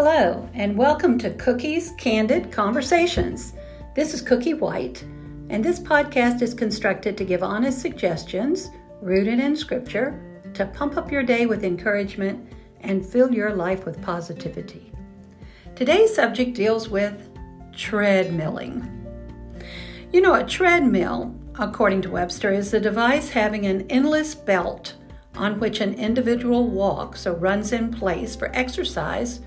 Hello, and welcome to Cookie's Candid Conversations. This is Cookie White, and this podcast is constructed to give honest suggestions, rooted in scripture, to pump up your day with encouragement and fill your life with positivity. Today's subject deals with treadmilling. You know, a treadmill, according to Webster, is a device having an endless belt on which an individual walks or runs in place for exercise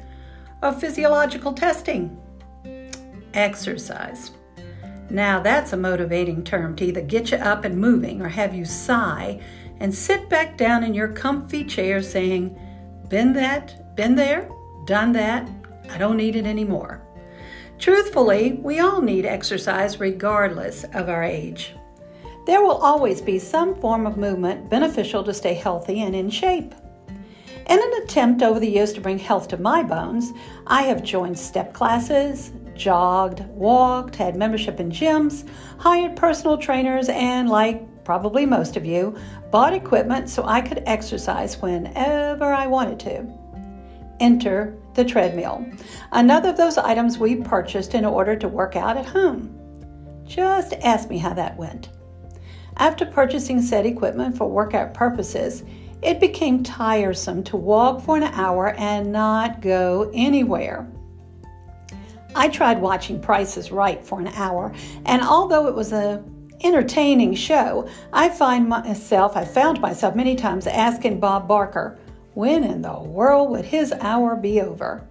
or physiological testing. Exercise. Now that's a motivating term to either get you up and moving or have you sigh and sit back down in your comfy chair saying, "Been that, been there, done that, I don't need it anymore." Truthfully, we all need exercise regardless of our age. There will always be some form of movement beneficial to stay healthy and in shape. In an attempt over the years to bring health to my bones, I have joined step classes, jogged, walked, had membership in gyms, hired personal trainers, and like probably most of you, bought equipment so I could exercise whenever I wanted to. Enter the treadmill, another of those items we purchased in order to work out at home. Just ask me how that went. After purchasing said equipment for workout purposes, it became tiresome to walk for an hour and not go anywhere. I tried watching Price is Right for an hour, and although it was an entertaining show, I found myself many times asking Bob Barker, when in the world would his hour be over?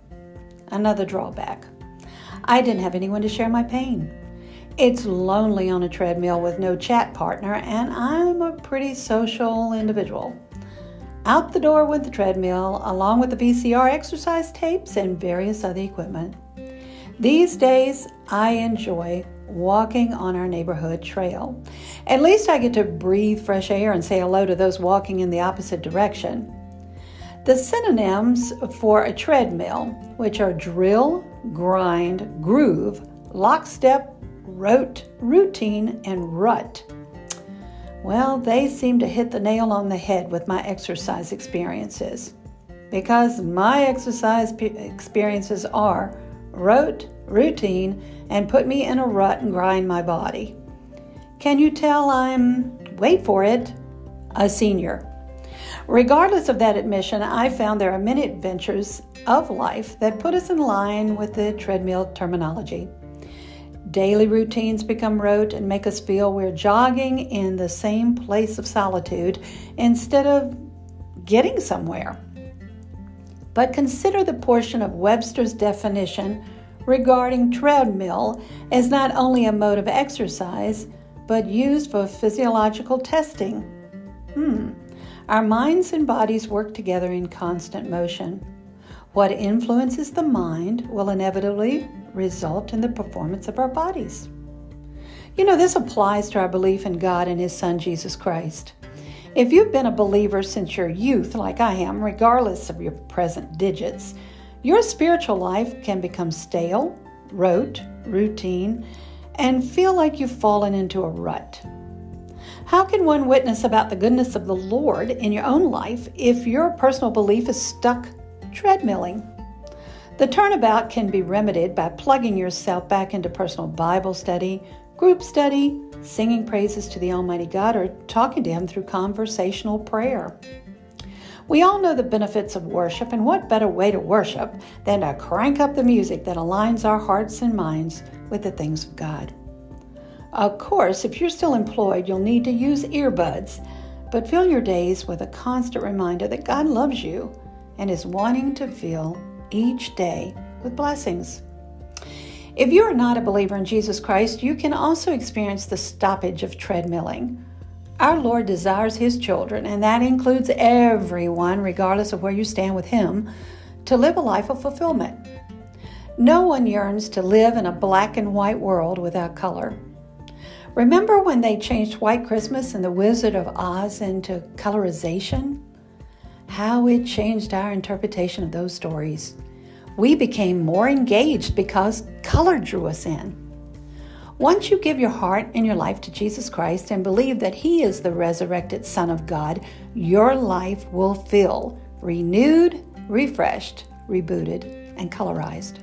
Another drawback. I didn't have anyone to share my pain. It's lonely on a treadmill with no chat partner, and I'm a pretty social individual. Out the door went the treadmill, along with the VCR exercise tapes and various other equipment. These days, I enjoy walking on our neighborhood trail. At least I get to breathe fresh air and say hello to those walking in the opposite direction. The synonyms for a treadmill, which are drill, grind, groove, lockstep, rote, routine, and rut. Well, they seem to hit the nail on the head with my exercise experiences, because my exercise experiences are rote, routine, and put me in a rut and grind my body. Can you tell I'm, wait for it, a senior? Regardless of that admission, I found there are many adventures of life that put us in line with the treadmill terminology. Daily routines become rote and make us feel we're jogging in the same place of solitude instead of getting somewhere. But consider the portion of Webster's definition regarding treadmill as not only a mode of exercise, but used for physiological testing. Our minds and bodies work together in constant motion. What influences the mind will inevitably result in the performance of our bodies. You know, this applies to our belief in God and His Son, Jesus Christ. If you've been a believer since your youth, like I am, regardless of your present digits, your spiritual life can become stale, rote, routine, and feel like you've fallen into a rut. How can one witness about the goodness of the Lord in your own life if your personal belief is stuck treadmilling? The turnabout can be remedied by plugging yourself back into personal Bible study, group study, singing praises to the Almighty God, or talking to Him through conversational prayer. We all know the benefits of worship, and what better way to worship than to crank up the music that aligns our hearts and minds with the things of God. Of course, if you're still employed, you'll need to use earbuds, but fill your days with a constant reminder that God loves you and is wanting to fill each day with blessings. If you are not a believer in Jesus Christ, you can also experience the stoppage of treadmilling. Our Lord desires His children, and that includes everyone, regardless of where you stand with Him, to live a life of fulfillment. No one yearns to live in a black and white world without color. Remember when they changed White Christmas and the Wizard of Oz into colorization? How it changed our interpretation of those stories. We became more engaged because color drew us in. Once you give your heart and your life to Jesus Christ and believe that He is the resurrected Son of God, your life will feel renewed, refreshed, rebooted, and colorized.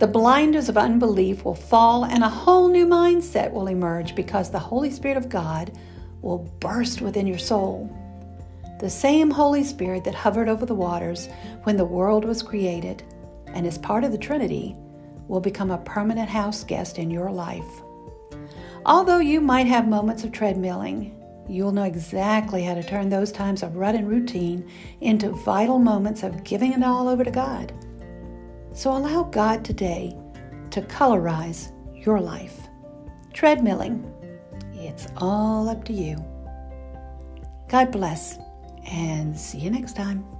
The blinders of unbelief will fall and a whole new mindset will emerge because the Holy Spirit of God will burst within your soul. The same Holy Spirit that hovered over the waters when the world was created and is part of the Trinity will become a permanent house guest in your life. Although you might have moments of treadmilling, you'll know exactly how to turn those times of rut and routine into vital moments of giving it all over to God. So allow God today to colorize your life. Treadmilling, it's all up to you. God bless, and see you next time.